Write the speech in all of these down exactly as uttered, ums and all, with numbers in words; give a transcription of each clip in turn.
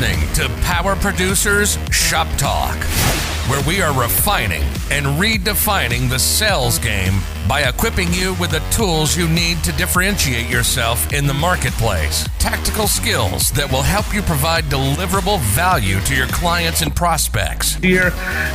listening to Power Producers Shop Talk, where we are refining and redefining the sales game by equipping you with the tools you need to differentiate yourself in the marketplace. Tactical skills that will help you provide deliverable value to your clients and prospects. Here,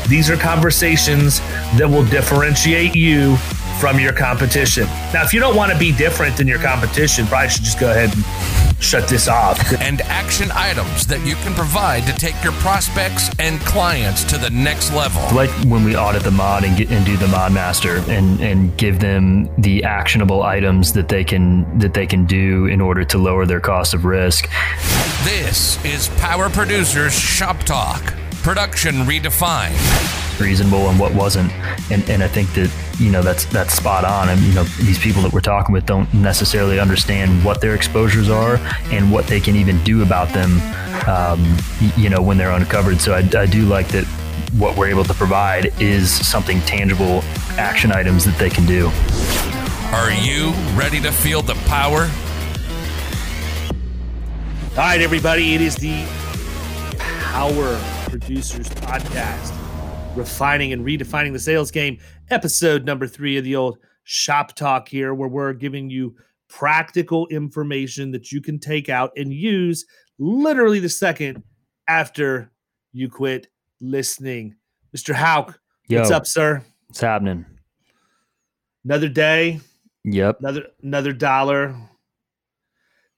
these are conversations that will differentiate you from your competition. Now, if you don't want to be different than your competition, you probably should just go ahead and shut this off. And action items that you can provide to take your prospects and clients to the next level. Like when we audit the mod and, get, and do the mod master and, and give them the actionable items that they can that they can do in order to lower their cost of risk. This is Power Producers Shop Talk, production redefined. Reasonable and what wasn't. And, and I think that, you know, that's that's spot on. And, you know, these people that we're talking with don't necessarily understand what their exposures are and what they can even do about them, um, you know, when they're uncovered. So I, I do like that what we're able to provide is something tangible, action items that they can do. Are you ready to feel the power? All right, everybody, it is the Power Producers Podcast, refining and redefining the sales game, episode number three of the old Shop Talk here, where we're giving you practical information that you can take out and use literally the second after you quit listening. Mister Hauk, Yo, what's up, sir? What's happening? Another day. Yep. Another another dollar.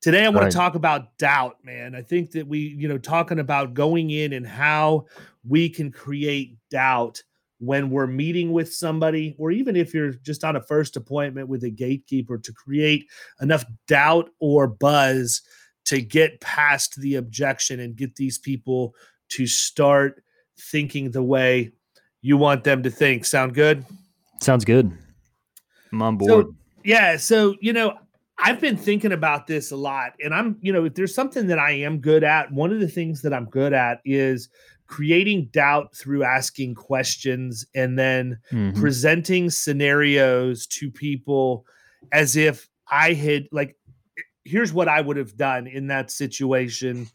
Today, I want right. to talk about doubt, man. I think that we, you know, talking about going in and how we can create doubt when we're meeting with somebody, or even if you're just on a first appointment with a gatekeeper, to create enough doubt or buzz to get past the objection and get these people to start thinking the way you want them to think. Sound good? Sounds good. I'm on board. So, yeah. So, you know, I've been thinking about this a lot, and I'm, you know, if there's something that I am good at, one of the things that I'm good at is creating doubt through asking questions and then mm-hmm. presenting scenarios to people as if I had, like, here's what I would have done in that situation,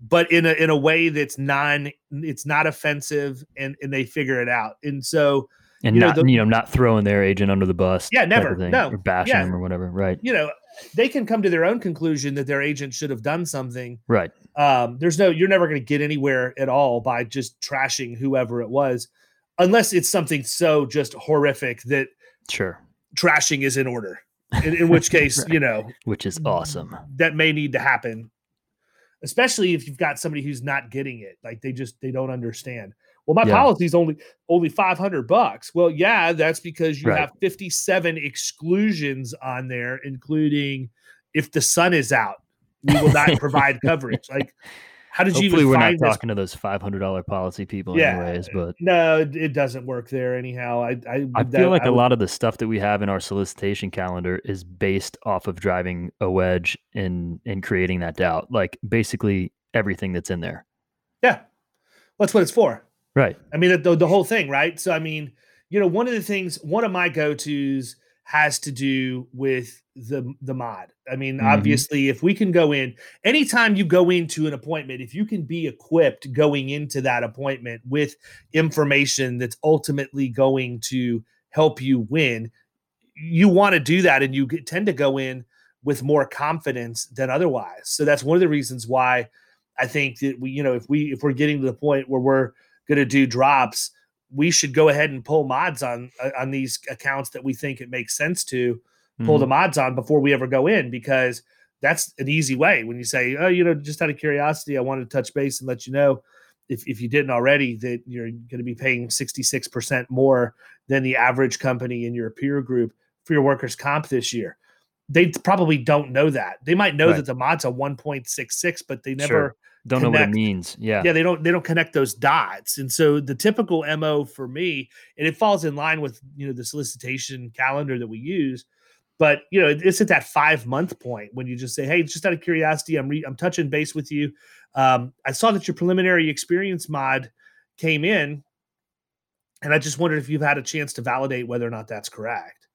but in a, in a way that's non, it's not offensive, and, and they figure it out. And so, And you not, know, the, you know, not throwing their agent under the bus. Yeah, never. No. Or bashing yeah. them or whatever. Right. You know, they can come to their own conclusion that their agent should have done something. Right. Um, there's no, you're never going to get anywhere at all by just trashing whoever it was, unless it's something so just horrific that sure trashing is in order. In, in which case, right. you know, which is awesome. That may need to happen, especially if you've got somebody who's not getting it. Like they just, they don't understand. Well, my yeah. policy is only only five hundred bucks. Well, yeah, that's because you right. have fifty-seven exclusions on there, including if the sun is out, we will not provide coverage. Like, how did Hopefully you even we're find not this? Talking to those five hundred dollars policy people yeah, anyways, but no, it doesn't work there anyhow. I I, I that, feel like I would, a lot of the stuff that we have in our solicitation calendar is based off of driving a wedge and and creating that doubt. Like basically everything that's in there. Yeah. That's what it's for. Right. I mean, the, the whole thing, right? So, I mean, you know, one of the things, one of my go-tos has to do with the, the mod. I mean, mm-hmm. obviously, if we can go in, anytime you go into an appointment, if you can be equipped going into that appointment with information that's ultimately going to help you win, you want to do that. And you get, tend to go in with more confidence than otherwise. So that's one of the reasons why I think that we, you know, if we, if we're getting to the point where we're going to do drops, we should go ahead and pull mods on on these accounts that we think it makes sense to pull mm-hmm. the mods on before we ever go in, because that's an easy way. When you say, oh, you know, just out of curiosity, I wanted to touch base and let you know, if if you didn't already, that you're going to be paying sixty-six percent more than the average company in your peer group for your workers' comp this year. They probably don't know that. They might know right. that the mod's a one point six six, but they never sure. don't connect. Know what it means. Yeah. Yeah. They don't, they don't connect those dots. And so the typical M O for me, and it falls in line with, you know, the solicitation calendar that we use, but you know, it's at that five month point when you just say, hey, just out of curiosity, I'm re- I'm touching base with you. Um, I saw that your preliminary experience mod came in, and I just wondered if you've had a chance to validate whether or not that's correct.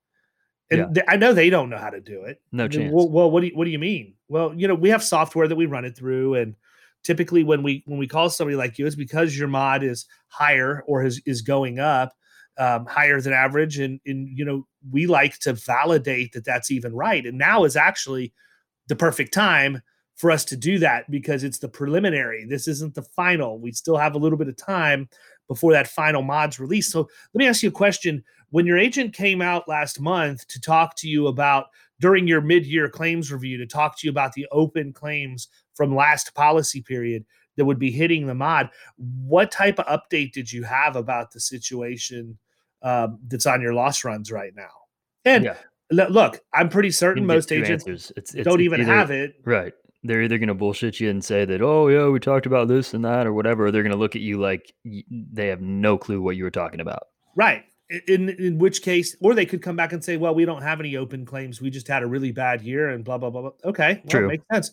And yeah. th- I know they don't know how to do it. No I mean, chance. Well, well, what do you, what do you mean? Well, you know, we have software that we run it through, and typically when we when we call somebody like you, it's because your mod is higher or is is going up um, higher than average, and and you know we like to validate that that's even right. And now is actually the perfect time for us to do that because it's the preliminary. This isn't the final. We still have a little bit of time before that final mod's release. So let me ask you a question. When your agent came out last month to talk to you about, during your mid-year claims review, to talk to you about the open claims from last policy period that would be hitting the mod, what type of update did you have about the situation um, that's on your loss runs right now? And yeah. l- look, I'm pretty certain most agents it's, it's, don't it's even either, have it. Right. They're either going to bullshit you and say that, oh, yeah, we talked about this and that or whatever. Or they're going to look at you like they have no clue what you were talking about. Right. In in which case, or they could come back and say, well, we don't have any open claims. We just had a really bad year and blah, blah, blah, blah. Okay. Well, true. It makes sense.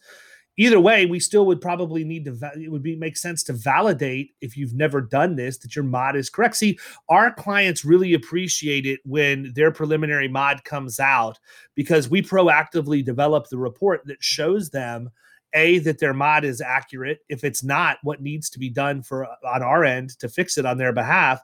Either way, we still would probably need to, va- it would be make sense to validate if you've never done this, that your mod is correct. See, our clients really appreciate it when their preliminary mod comes out because we proactively develop the report that shows them, A, that their mod is accurate. If it's not, what needs to be done for on our end to fix it on their behalf.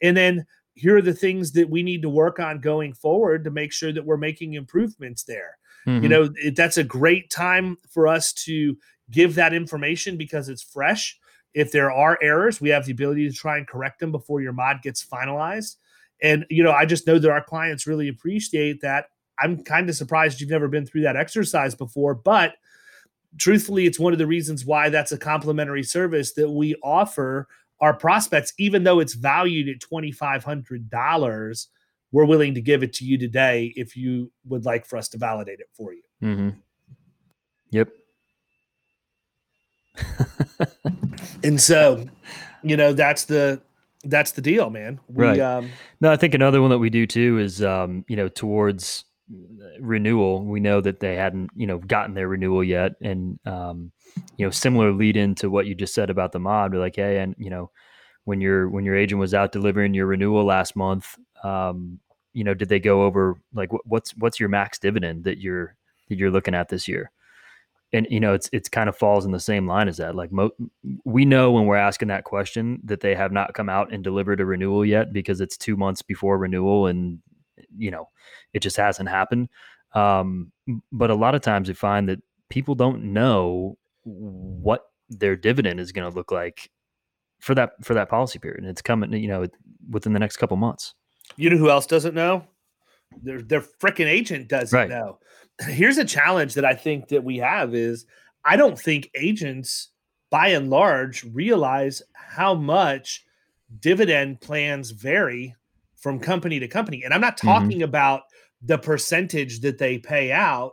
And then here are the things that we need to work on going forward to make sure that we're making improvements there. Mm-hmm. You know, it, that's a great time for us to give that information because it's fresh. If there are errors, we have the ability to try and correct them before your mod gets finalized. And, you know, I just know that our clients really appreciate that. I'm kind of surprised you've never been through that exercise before, but truthfully, it's one of the reasons why that's a complimentary service that we offer our prospects. Even though it's valued at twenty-five hundred dollars, we're willing to give it to you today if you would like for us to validate it for you. Mm-hmm. Yep. And so, you know, that's the that's the deal, man. We, right. Um, no, I think another one that we do too is, um, you know, towards renewal, we know that they hadn't, you know, gotten their renewal yet, and um, you know, similar lead into what you just said about the mod. We're like, hey, and you know, when your when your agent was out delivering your renewal last month, um, you know, did they go over like wh- what's what's your max dividend that you're that you're looking at this year? And you know, it's it's kind of falls in the same line as that. Like mo- we know when we're asking that question that they have not come out and delivered a renewal yet because it's two months before renewal, and you know, it just hasn't happened. Um, but a lot of times we find that people don't know what their dividend is going to look like for that for that policy period, and it's coming, you know, within the next couple months. You know who else doesn't know? Their their frickin' agent doesn't right. know. Here's a challenge that I think that we have is I don't think agents, by and large, realize how much dividend plans vary from company to company. And I'm not talking mm-hmm. about the percentage that they pay out.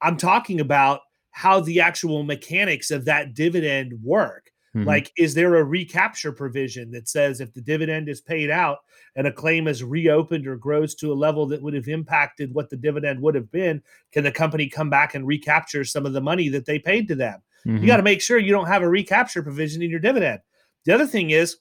I'm talking about how the actual mechanics of that dividend work. Mm-hmm. Like, is there a recapture provision that says if the dividend is paid out and a claim is reopened or grows to a level that would have impacted what the dividend would have been, can the company come back and recapture some of the money that they paid to them? Mm-hmm. You got to make sure you don't have a recapture provision in your dividend. The other thing is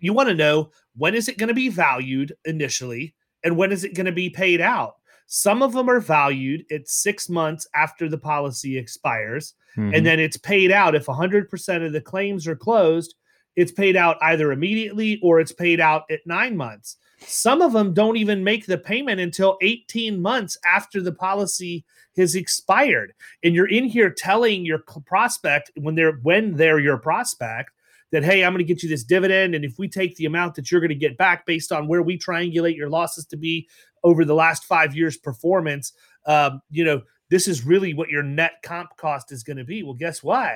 you want to know when is it going to be valued initially and when is it going to be paid out? Some of them are valued at six months after the policy expires, mm-hmm. and then it's paid out. If one hundred percent of the claims are closed, it's paid out either immediately or it's paid out at nine months. Some of them don't even make the payment until eighteen months after the policy has expired. And you're in here telling your prospect when they're when they're your prospect that, hey, I'm going to get you this dividend, and if we take the amount that you're going to get back based on where we triangulate your losses to be over the last five years' performance, um, you know, this is really what your net comp cost is going to be. Well, guess what?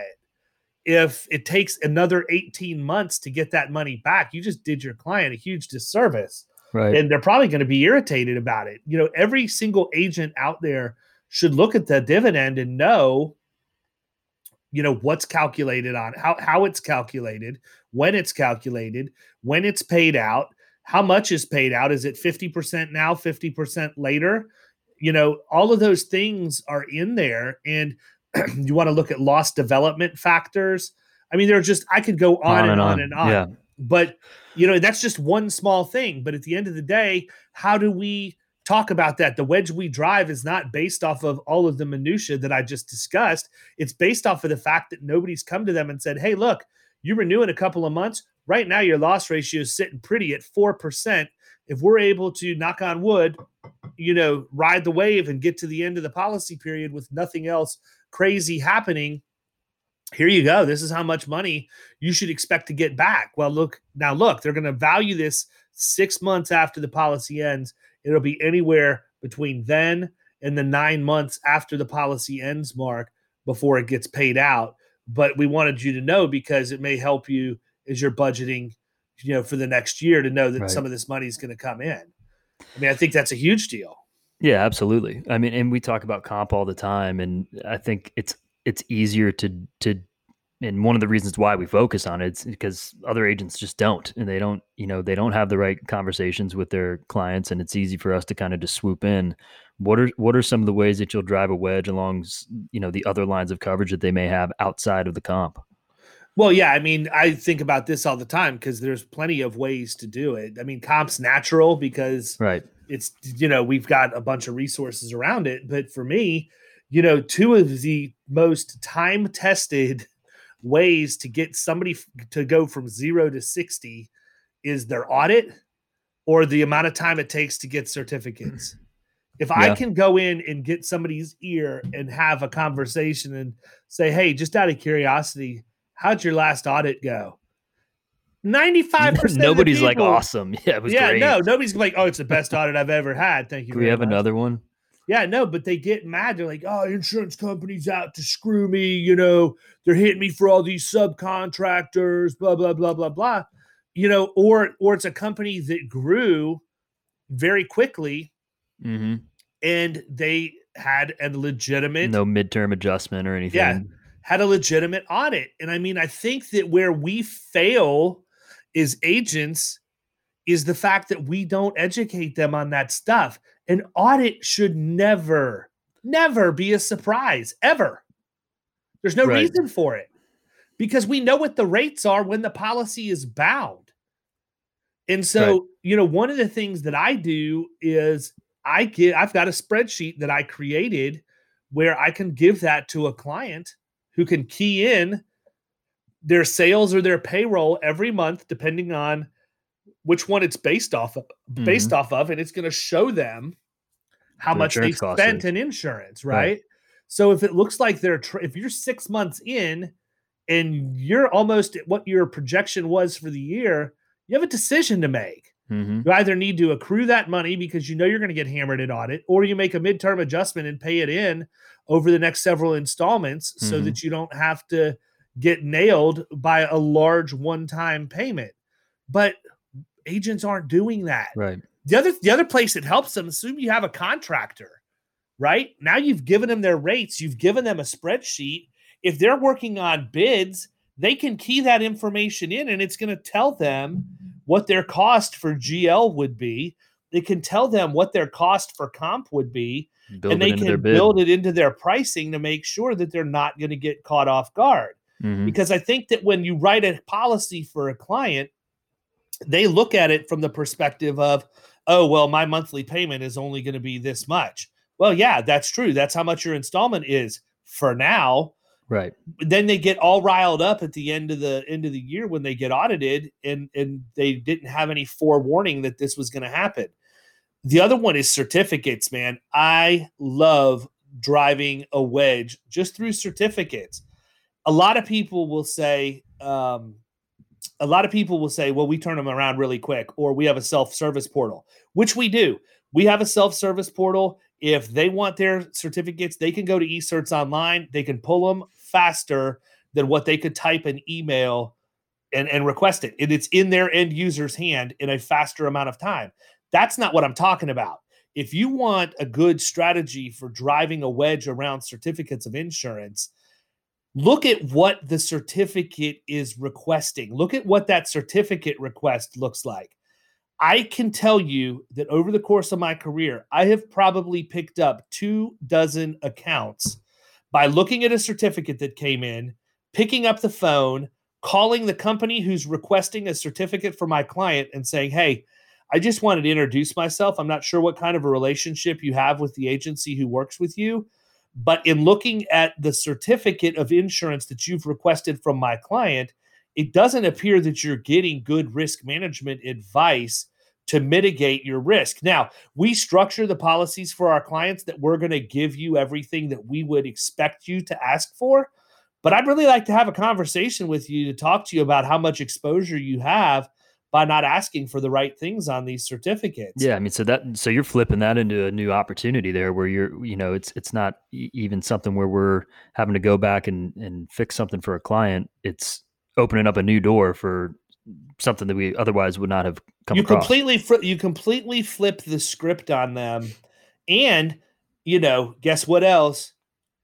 If it takes another eighteen months to get that money back, you just did your client a huge disservice. Right. And they're probably going to be irritated about it. You know, every single agent out there should look at the dividend and know, you know, what's calculated on, how how it's calculated, when it's calculated, when it's paid out, how much is paid out. Is it fifty percent now, fifty percent later? You know, all of those things are in there. And you want to look at loss development factors. I mean, they're just, I could go on, on and on and on. And on. Yeah. But, you know, that's just one small thing. But at the end of the day, how do we talk about that. The wedge we drive is not based off of all of the minutia that I just discussed. It's based off of the fact that nobody's come to them and said, hey, look, you renew in a couple of months. Right now, your loss ratio is sitting pretty at four percent. If we're able to, knock on wood, you know, ride the wave and get to the end of the policy period with nothing else crazy happening, here you go. This is how much money you should expect to get back. Well, look, now look, they're going to value this six months after the policy ends. It'll be anywhere between then and the nine months after the policy ends mark before it gets paid out. But we wanted you to know because it may help you as you're budgeting, you know, for the next year to know that right. some of this money is going to come in. I mean, I think that's a huge deal. Yeah, absolutely. I mean, and we talk about comp all the time, and I think it's it's easier to to. And one of the reasons why we focus on it is because other agents just don't, and they don't, you know, they don't have the right conversations with their clients. And it's easy for us to kind of just swoop in. What are, what are some of the ways that you'll drive a wedge along, you know, the other lines of coverage that they may have outside of the comp? Well, yeah, I mean, I think about this all the time because there's plenty of ways to do it. I mean, comp's natural because right. it's, you know, we've got a bunch of resources around it. But for me, you know, two of the most time tested ways to get somebody f- to go from zero to sixty is their audit or the amount of time it takes to get certificates. If yeah. I can go in and get somebody's ear and have a conversation and say, hey, just out of curiosity, how'd your last audit go? ninety-five percent Nobody's of the people, like, awesome. Yeah, it was yeah, great. No, nobody's like, oh, it's the best audit I've ever had. Thank you. Can we have much. another one? Yeah, no, but they get mad. They're like, oh, insurance companies out to screw me. You know, they're hitting me for all these subcontractors, blah, blah, blah, blah, blah. You know, or or it's a company that grew very quickly mm-hmm. and they had a legitimate. No midterm adjustment or anything. Yeah, had a legitimate audit. And I mean, I think that where we fail as agents is the fact that we don't educate them on that stuff. An audit should never, never be a surprise, ever. There's no right. reason for it because we know what the rates are when the policy is bound. And so, right. you know, one of the things that I do is I get, I've got a spreadsheet that I created where I can give that to a client who can key in their sales or their payroll every month, depending on which one it's based off of, based mm-hmm. off of, and it's going to show them how the much they spent in insurance, right? right? So if it looks like they're, tr- if you're six months in and you're almost at what your projection was for the year, you have a decision to make. Mm-hmm. You either need to accrue that money because you know you're going to get hammered at audit, or you make a midterm adjustment and pay it in over the next several installments mm-hmm. so that you don't have to get nailed by a large one-time payment. But agents aren't doing that. Right. The other the other place that helps them, assume you have a contractor, right? Now you've given them their rates. You've given them a spreadsheet. If they're working on bids, they can key that information in, and it's going to tell them what their cost for G L would be. They can tell them what their cost for comp would be, build and they can build it into their pricing to make sure that they're not going to get caught off guard. Mm-hmm. Because I think that when you write a policy for a client, they look at it from the perspective of, oh, well, my monthly payment is only going to be this much. Well, yeah, that's true. That's how much your installment is for now. Right. Then they get all riled up at the end of the end of the year when they get audited and, and they didn't have any forewarning that this was going to happen. The other one is certificates, man. I love driving a wedge just through certificates. A lot of people will say, um, A lot of people will say, well, we turn them around really quick, or we have a self-service portal, which we do. We have a self-service portal. If they want their certificates, they can go to eCerts online. They can pull them faster than what they could type an email and, and request it. And it's in their end user's hand in a faster amount of time. That's not what I'm talking about. If you want a good strategy for driving a wedge around certificates of insurance, look at what the certificate is requesting. Look at what that certificate request looks like. I can tell you that over the course of my career, I have probably picked up two dozen accounts by looking at a certificate that came in, picking up the phone, calling the company who's requesting a certificate for my client and saying, hey, I just wanted to introduce myself. I'm not sure what kind of a relationship you have with the agency who works with you, but in looking at the certificate of insurance that you've requested from my client, it doesn't appear that you're getting good risk management advice to mitigate your risk. Now, we structure the policies for our clients that we're going to give you everything that we would expect you to ask for, but I'd really like to have a conversation with you to talk to you about how much exposure you have by not asking for the right things on these certificates. Yeah, I mean, so that so you're flipping that into a new opportunity there, where you're, you know, it's it's not e- even something where we're having to go back and and fix something for a client. It's opening up a new door for something that we otherwise would not have come you across. Completely fr- you completely flip the script on them, and you know, guess what else?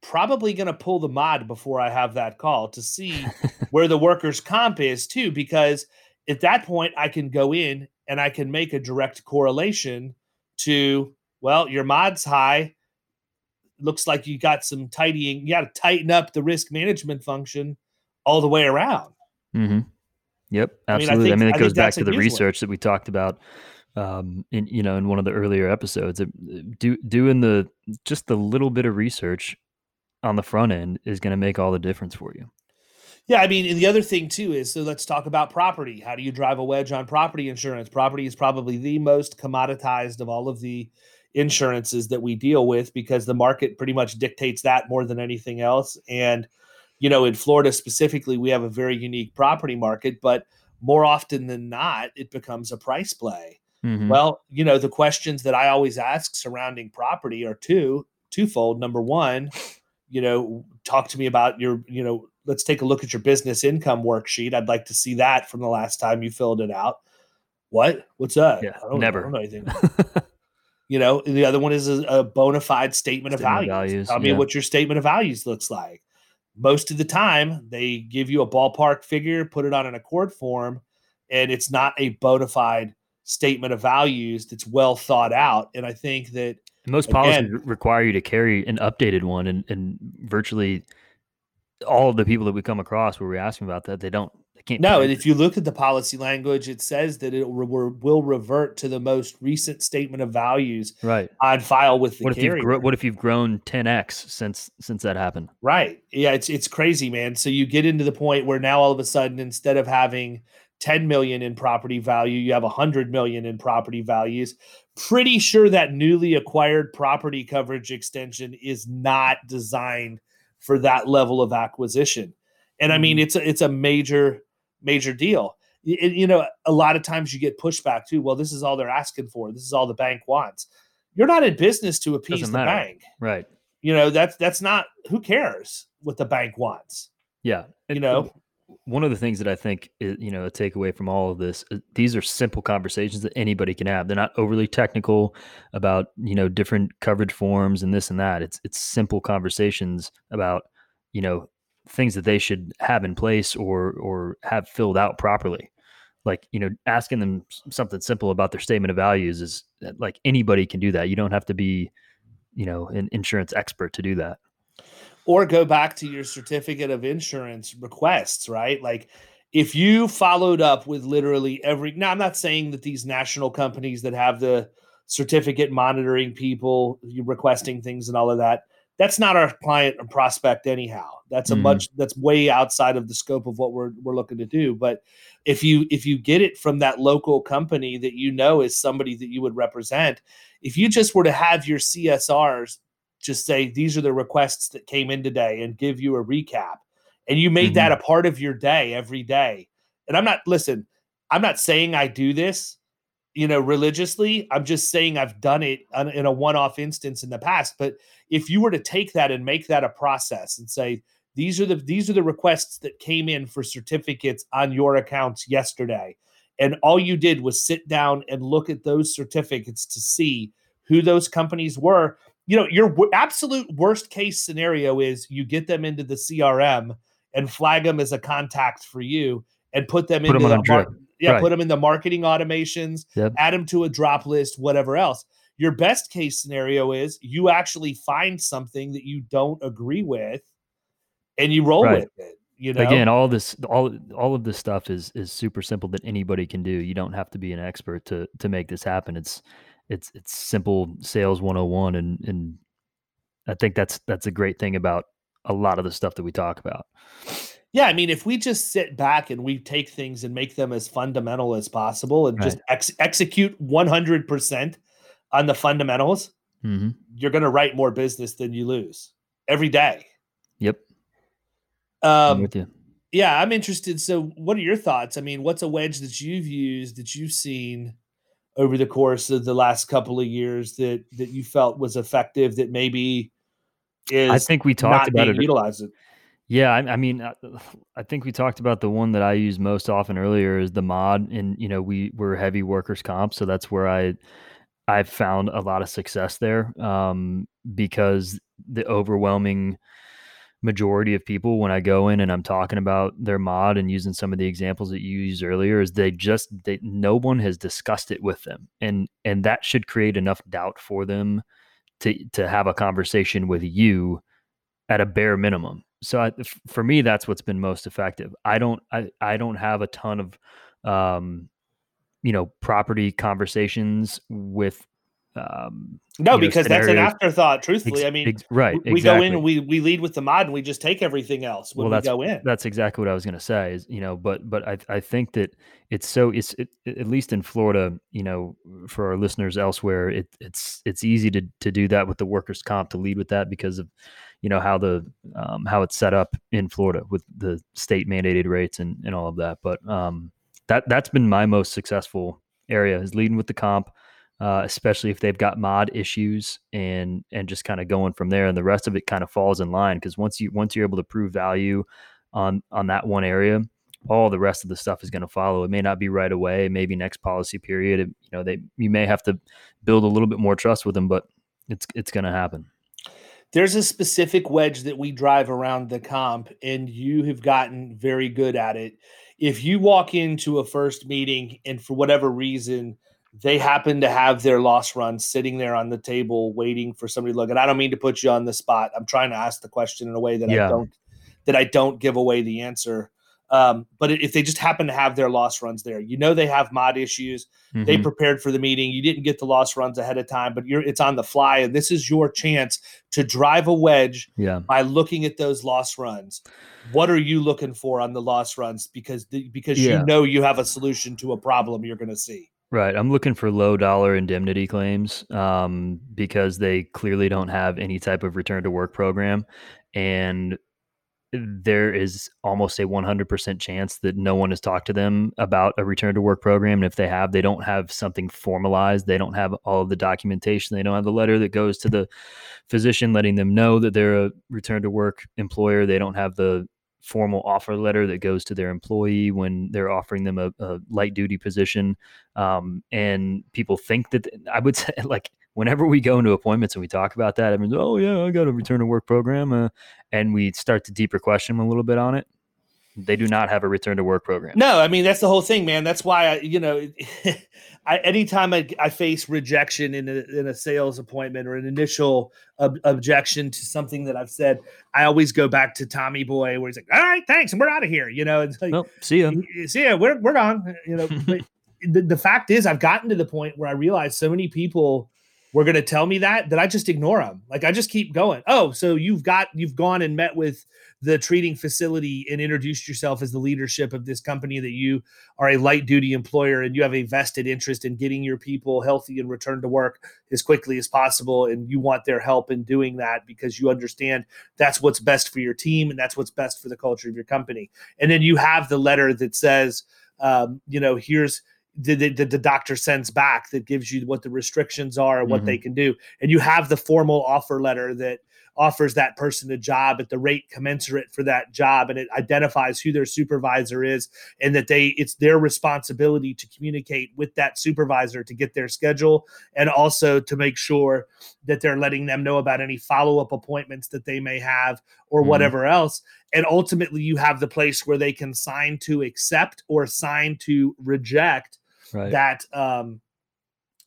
Probably going to pull the mod before I have that call to see where the workers' comp is too, because at that point, I can go in and I can make a direct correlation to, well, your mod's high. Looks like you got some tidying. You got to tighten up the risk management function all the way around. Mm-hmm. Yep, absolutely. I mean, I think, I mean it goes back to the research that we talked about um, in you know in one of the earlier episodes. Do, doing the just the little bit of research on the front end is going to make all the difference for you. Yeah, I mean, and the other thing too is, so let's talk about property. How do you drive a wedge on property insurance? Property is probably the most commoditized of all of the insurances that we deal with, because the market pretty much dictates that more than anything else. And, you know, in Florida specifically, we have a very unique property market, but more often than not, it becomes a price play. Mm-hmm. Well, you know, the questions that I always ask surrounding property are two, twofold. Number one, you know, talk to me about your, you know, let's take a look at your business income worksheet. I'd like to see that from the last time you filled it out. What? What's that? Yeah, I don't, never. I don't know anything. You know, the other one is a, a bona fide statement, statement of values. values. Tell me yeah. what your statement of values looks like. Most of the time, they give you a ballpark figure, put it on an accord form, and it's not a bona fide statement of values that's well thought out. And I think that most policies again, require you to carry an updated one, and, and virtually all of the people that we come across where we're asking about that, they don't, they can't. No. And if you look at the policy language, it says that it re- will revert to the most recent statement of values right. on file with the what if carrier. You've gro- what if you've grown ten X since, since that happened? Right. Yeah. It's, it's crazy, man. So you get into the point where now all of a sudden, instead of having ten million in property value, you have a hundred million in property values. Pretty sure that newly acquired property coverage extension is not designed for that level of acquisition. And I mean, it's a, it's a major, major deal. It, you know, a lot of times you get pushback too. Well, this is all they're asking for. This is all the bank wants. You're not in business to appease the bank. Right. You know, that's, that's not, who cares what the bank wants? Yeah. You it, know, one of the things that I think is, you know, a takeaway from all of this, these are simple conversations that anybody can have. They're not overly technical about, you know, different coverage forms and this and that. It's, it's simple conversations about, you know, things that they should have in place or, or have filled out properly. Like, you know, asking them something simple about their statement of values is like anybody can do that. You don't have to be, you know, an insurance expert to do that. Or go back to your certificate of insurance requests, right? Like if you followed up with literally every, now I'm not saying that these national companies that have the certificate monitoring people requesting things and all of that, that's not our client or prospect anyhow. That's a mm-hmm. much, that's way outside of the scope of what we're we're looking to do. But if you, if you get it from that local company that you know is somebody that you would represent, if you just were to have your C S Rs just say, these are the requests that came in today and give you a recap. And you made mm-hmm. that a part of your day every day. And I'm not, listen, I'm not saying I do this, you know, religiously. I'm just saying I've done it on, in a one-off instance in the past. But if you were to take that and make that a process and say, these are the, these are the requests that came in for certificates on your accounts yesterday. And all you did was sit down and look at those certificates to see who those companies were. You know, your w- absolute worst case scenario is you get them into the C R M and flag them as a contact for you and put them put into them the mar- yeah, right. put them in the marketing automations, yep. add them to a drop list, whatever else. Your best case scenario is you actually find something that you don't agree with and you roll right. with it. You know? Again, all this, all, all of this stuff is, is super simple that anybody can do. You don't have to be an expert to, to make this happen. It's, it's, it's simple sales one oh one. And, and I think that's, that's a great thing about a lot of the stuff that we talk about. Yeah. I mean, if we just sit back and we take things and make them as fundamental as possible and right. just ex- execute one hundred percent on the fundamentals, mm-hmm. you're going to write more business than you lose every day. Yep. Um, I'm with you. Yeah, I'm interested. So what are your thoughts? I mean, what's a wedge that you've used that you've seen over the course of the last couple of years that, that you felt was effective that maybe is I think we talked not about being it. utilized? Yeah. I, I mean, I, I think we talked about the one that I use most often earlier is the mod, and, you know, we were heavy workers comp. So that's where I, I've found a lot of success there um, because the overwhelming majority of people, when I go in and I'm talking about their mod and using some of the examples that you used earlier, is they just, they, no one has discussed it with them. And, and that should create enough doubt for them to, to have a conversation with you at a bare minimum. So I, for me, that's what's been most effective. I don't, I, I don't have a ton of, um, you know, property conversations with, um, no, because know, that's an afterthought. Truthfully, ex- I mean, ex- right? Exactly. We go in, and we we lead with the mod, and we just take everything else when well, we that's, go in. That's exactly what I was going to say. Is you know, but but I I think that it's so it's it, at least in Florida, you know, for our listeners elsewhere, it it's it's easy to to do that with the workers' comp, to lead with that because of you know how the um, how it's set up in Florida with the state mandated rates and and all of that. But um, that that's been my most successful area is leading with the comp. Uh, especially if they've got mod issues and, and just kind of going from there, and the rest of it kind of falls in line. Cause once you, once you're able to prove value on, on that one area, all the rest of the stuff is going to follow. It may not be right away. Maybe next policy period, it, you know, they, you may have to build a little bit more trust with them, but it's, it's going to happen. There's a specific wedge that we drive around the comp, and you have gotten very good at it. If you walk into a first meeting and for whatever reason, they happen to have their loss run sitting there on the table waiting for somebody to look. And I don't mean to put you on the spot. I'm trying to ask the question in a way that yeah. I don't, that I don't give away the answer. Um, but if they just happen to have their loss runs there, you know, they have mod issues. Mm-hmm. They prepared for the meeting. You didn't get the loss runs ahead of time, but you're, it's on the fly. And this is your chance to drive a wedge yeah. by looking at those loss runs. What are you looking for on the loss runs? Because, the, because yeah. you know, you have a solution to a problem you're going to see. Right. I'm looking for low dollar indemnity claims um, because they clearly don't have any type of return to work program. And there is almost a one hundred percent chance that no one has talked to them about a return to work program. And if they have, they don't have something formalized. They don't have all of the documentation. They don't have the letter that goes to the physician letting them know that they're a return to work employer. They don't have the formal offer letter that goes to their employee when they're offering them a, a light duty position. Um, and people think that I would say, like, whenever we go into appointments and we talk about that, everyone's, oh yeah, I got a return to work program. Uh, and we start to deeper question them a little bit on it. They do not have a return to work program. No, I mean, that's the whole thing, man. That's why I, you know, I, anytime I, I face rejection in a, in a sales appointment or an initial ob- objection to something that I've said, I always go back to Tommy Boy, where he's like, all right, thanks. And we're out of here. You know, it's like, nope, see ya. See ya. We're, we're gone. You know, but the, the fact is I've gotten to the point where I realize so many people were going to tell me that, that I just ignore them. Like, I just keep going. Oh, so you've got, you've gone and met with the treating facility and introduced yourself as the leadership of this company, that you are a light duty employer and you have a vested interest in getting your people healthy and return to work as quickly as possible. And you want their help in doing that because you understand that's what's best for your team and that's what's best for the culture of your company. And then you have the letter that says, um, you know, here's, The, the, the doctor sends back that gives you what the restrictions are and what mm-hmm. they can do. And you have the formal offer letter that offers that person a job at the rate commensurate for that job. And it identifies who their supervisor is and that they, it's their responsibility to communicate with that supervisor to get their schedule. And also to make sure that they're letting them know about any follow-up appointments that they may have or mm-hmm. whatever else. And ultimately you have the place where they can sign to accept or sign to reject. Right. That um,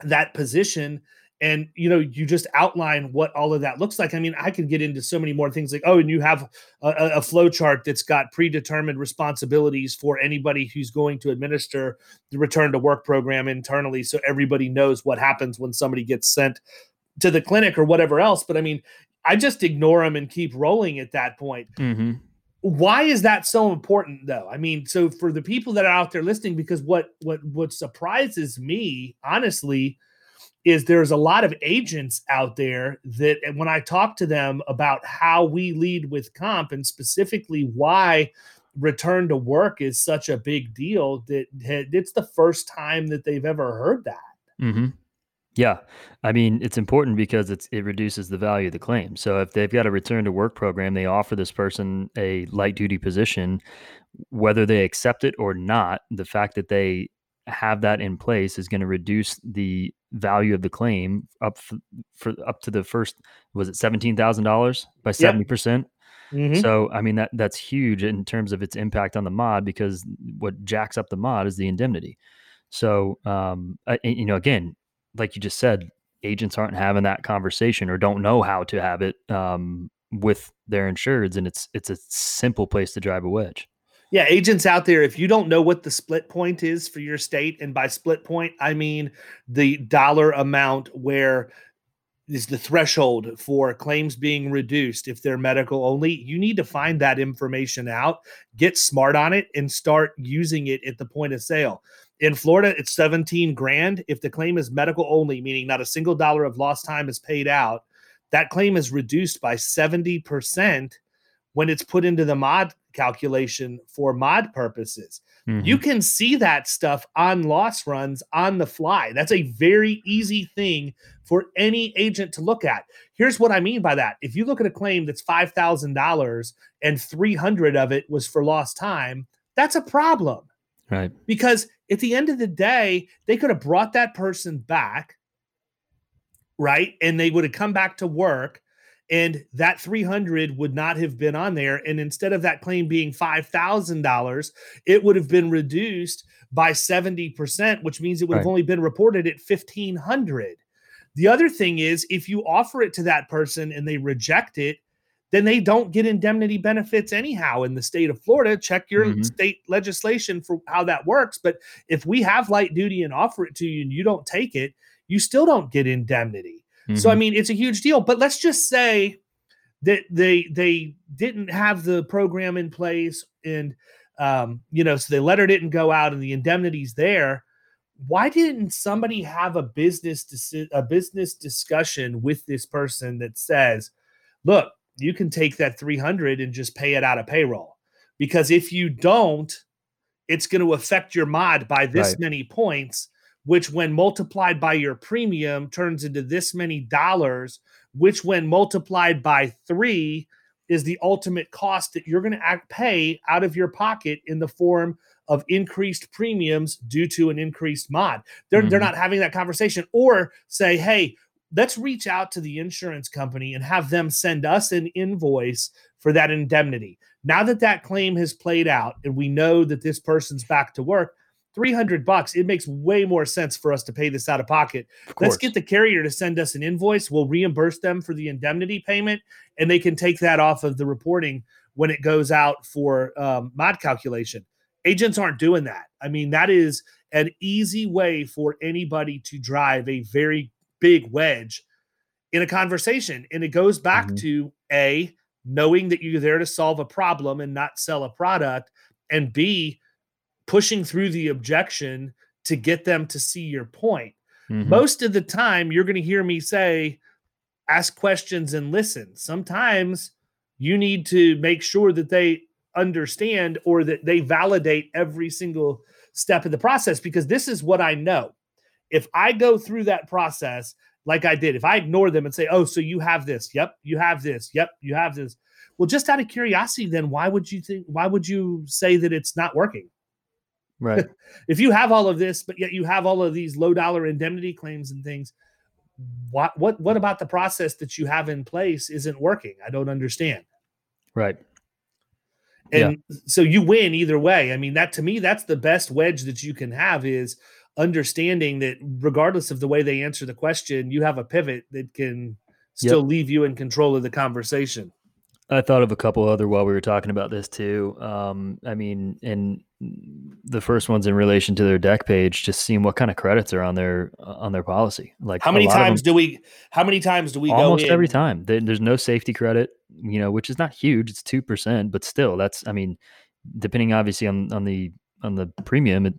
that position, And, you know, you just outline what all of that looks like. I mean, I could get into so many more things like, oh, and you have a, a flow chart that's got predetermined responsibilities for anybody who's going to administer the return to work program internally. So everybody knows what happens when somebody gets sent to the clinic or whatever else. But I mean, I just ignore them and keep rolling at that point. Mm-hmm. Why is that so important though? I mean, so for the people that are out there listening, because what, what, what surprises me, honestly, is there's a lot of agents out there that, and when I talk to them about how we lead with comp and specifically why return to work is such a big deal, that it's the first time that they've ever heard that. Mm-hmm. Yeah. I mean, it's important because it's, it reduces the value of the claim. So if they've got a return to work program, they offer this person a light duty position, whether they accept it or not, the fact that they have that in place is going to reduce the value of the claim up for, for up to the first, was it seventeen thousand dollars by seventy percent? Yep. Mm-hmm. So, I mean, that that's huge in terms of its impact on the mod, because what jacks up the mod is the indemnity. So, um, I, you know, again, like you just said, agents aren't having that conversation or don't know how to have it, um, with their insureds. And it's, it's a simple place to drive a wedge. Yeah. Agents out there, if you don't know what the split point is for your state, and by split point, I mean the dollar amount where is the threshold for claims being reduced if they're medical only, you need to find that information out, get smart on it, and start using it at the point of sale. In Florida, it's seventeen grand. If the claim is medical only, meaning not a single dollar of lost time is paid out, that claim is reduced by seventy percent when it's put into the mod calculation for mod purposes. Mm-hmm. You can see that stuff on loss runs on the fly. That's a very easy thing for any agent to look at. Here's what I mean by that. If you look at a claim that's five thousand dollars and three hundred of it was for lost time, that's a problem. Right. Because at the end of the day, they could have brought that person back, right? And they would have come back to work, and that three hundred would not have been on there. And instead of that claim being five thousand dollars, it would have been reduced by seventy percent, which means it would right. have only been reported at fifteen hundred. The other thing is, if you offer it to that person and they reject it, then they don't get indemnity benefits anyhow in the state of Florida. Check your mm-hmm. state legislation for how that works. But if we have light duty and offer it to you and you don't take it, you still don't get indemnity. Mm-hmm. So, I mean, it's a huge deal. But let's just say that they they didn't have the program in place and, um, you know, so the letter didn't go out and the indemnity's there. Why didn't somebody have a business dis- a business discussion with this person that says, look, you can take that three hundred and just pay it out of payroll, because if you don't, it's going to affect your mod by this right. many points, which when multiplied by your premium turns into this many dollars, which when multiplied by three is the ultimate cost that you're going to pay out of your pocket in the form of increased premiums due to an increased mod. They're, mm-hmm. they're not having that conversation. Or say, hey, let's reach out to the insurance company and have them send us an invoice for that indemnity. Now that that claim has played out and we know that this person's back to work, three hundred bucks, it makes way more sense for us to pay this out of pocket. Of course. Let's get the carrier to send us an invoice. We'll reimburse them for the indemnity payment, and they can take that off of the reporting when it goes out for um, mod calculation. Agents aren't doing that. I mean, that is an easy way for anybody to drive a very big wedge in a conversation. And it goes back mm-hmm. to A, knowing that you're there to solve a problem and not sell a product, and B, pushing through the objection to get them to see your point. Mm-hmm. Most of the time, you're going to hear me say, ask questions and listen. Sometimes you need to make sure that they understand or that they validate every single step of the process, because this is what I know. If I go through that process like I did, if I ignore them and say, oh, so you have this. Yep. You have this. Yep. You have this. Well, just out of curiosity, then why would you think, why would you say that it's not working? Right. If you have all of this, but yet you have all of these low dollar indemnity claims and things, what, what, what about the process that you have in place isn't working? I don't understand. Right. And yeah. so you win either way. I mean, that to me, that's the best wedge that you can have is, understanding that regardless of the way they answer the question, you have a pivot that can still yep. leave you in control of the conversation. I thought of a couple other while we were talking about this too. Um, I mean, and the first one's in relation to their deck page, just seeing what kind of credits are on their, on their policy. Like how many times them, do we, how many times do we almost go almost every time? They, there's no safety credit, you know, which is not huge. It's two percent, but still that's, I mean, depending obviously on, on the, on the premium, it,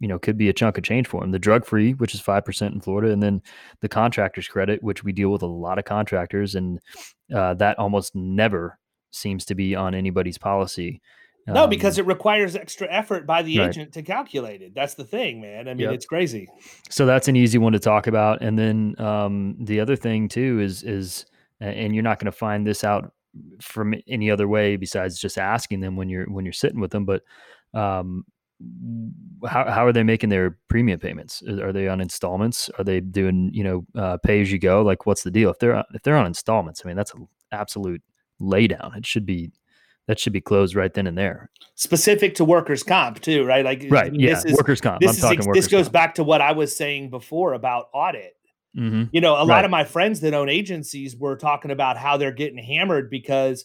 you know, could be a chunk of change for them. The drug free, which is five percent in Florida. And then the contractor's credit, which we deal with a lot of contractors. And uh, that almost never seems to be on anybody's policy. Um, no, because it requires extra effort by the right. agent to calculate it. That's the thing, man. I mean, yep. it's crazy. So that's an easy one to talk about. And then um, the other thing too is, is, and you're not going to find this out from any other way besides just asking them when you're, when you're sitting with them, but um, how how are they making their premium payments? Are they on installments? Are they doing, you know, uh, pay as you go? Like, what's the deal? If they're, if they're on installments, I mean, that's an absolute laydown. It should be, that should be closed right then and there. Specific to workers' comp too, right? Like, right. I mean, yeah. This is, workers' comp. This I'm is, talking workers' This goes comp. Back to what I was saying before about audit. Mm-hmm. You know, a right. lot of my friends that own agencies were talking about how they're getting hammered because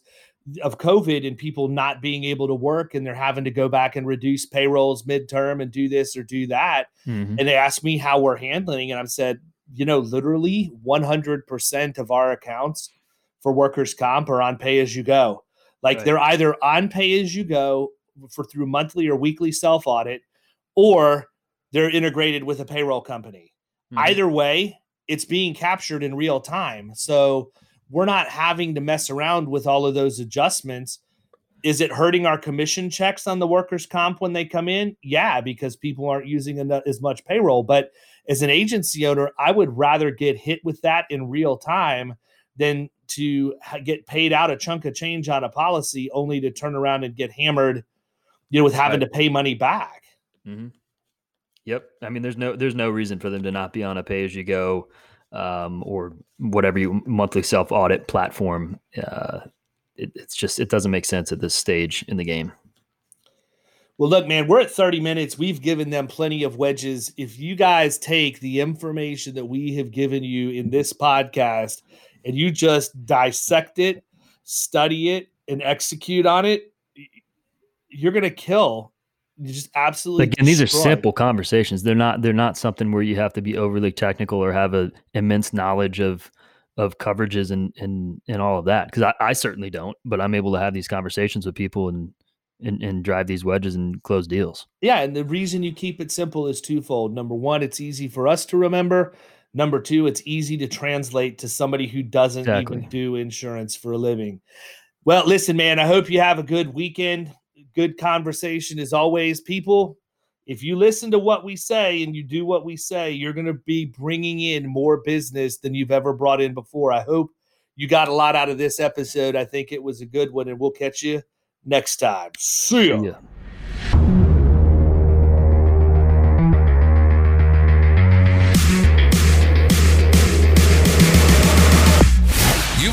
of COVID and people not being able to work, and they're having to go back and reduce payrolls midterm and do this or do that. Mm-hmm. And they asked me how we're handling. And I've said, you know, literally one hundred percent of our accounts for workers' comp are on pay as you go. Like right. they're either on pay as you go for through monthly or weekly self audit, or they're integrated with a payroll company. Mm-hmm. Either way, it's being captured in real time. So we're not having to mess around with all of those adjustments. Is it hurting our commission checks on the workers' comp when they come in? Yeah, because people aren't using enough, as much payroll. But as an agency owner, I would rather get hit with that in real time than to get paid out a chunk of change on a policy only to turn around and get hammered, you know, with having right. to pay money back. Mm-hmm. Yep. I mean, there's no there's no reason for them to not be on a pay-as-you-go um, or whatever you monthly self audit platform. Uh, it, it's just, it doesn't make sense at this stage in the game. Well, look, man, we're at thirty minutes. We've given them plenty of wedges. If you guys take the information that we have given you in this podcast and you just dissect it, study it, and execute on it, you're going to kill. You just absolutely again. These are simple conversations. They're not. They're not something where you have to be overly technical or have an immense knowledge of of coverages and and, and all of that. Because I, I certainly don't. But I'm able to have these conversations with people and, and and drive these wedges and close deals. Yeah, and the reason you keep it simple is twofold. Number one, it's easy for us to remember. Number two, it's easy to translate to somebody who doesn't exactly. even do insurance for a living. Well, listen, man. I hope you have a good weekend. Good conversation as always, people. If you listen to what we say and you do what we say, you're going to be bringing in more business than you've ever brought in before. I hope you got a lot out of this episode. I think it was a good one, and we'll catch you next time. See ya. Yeah.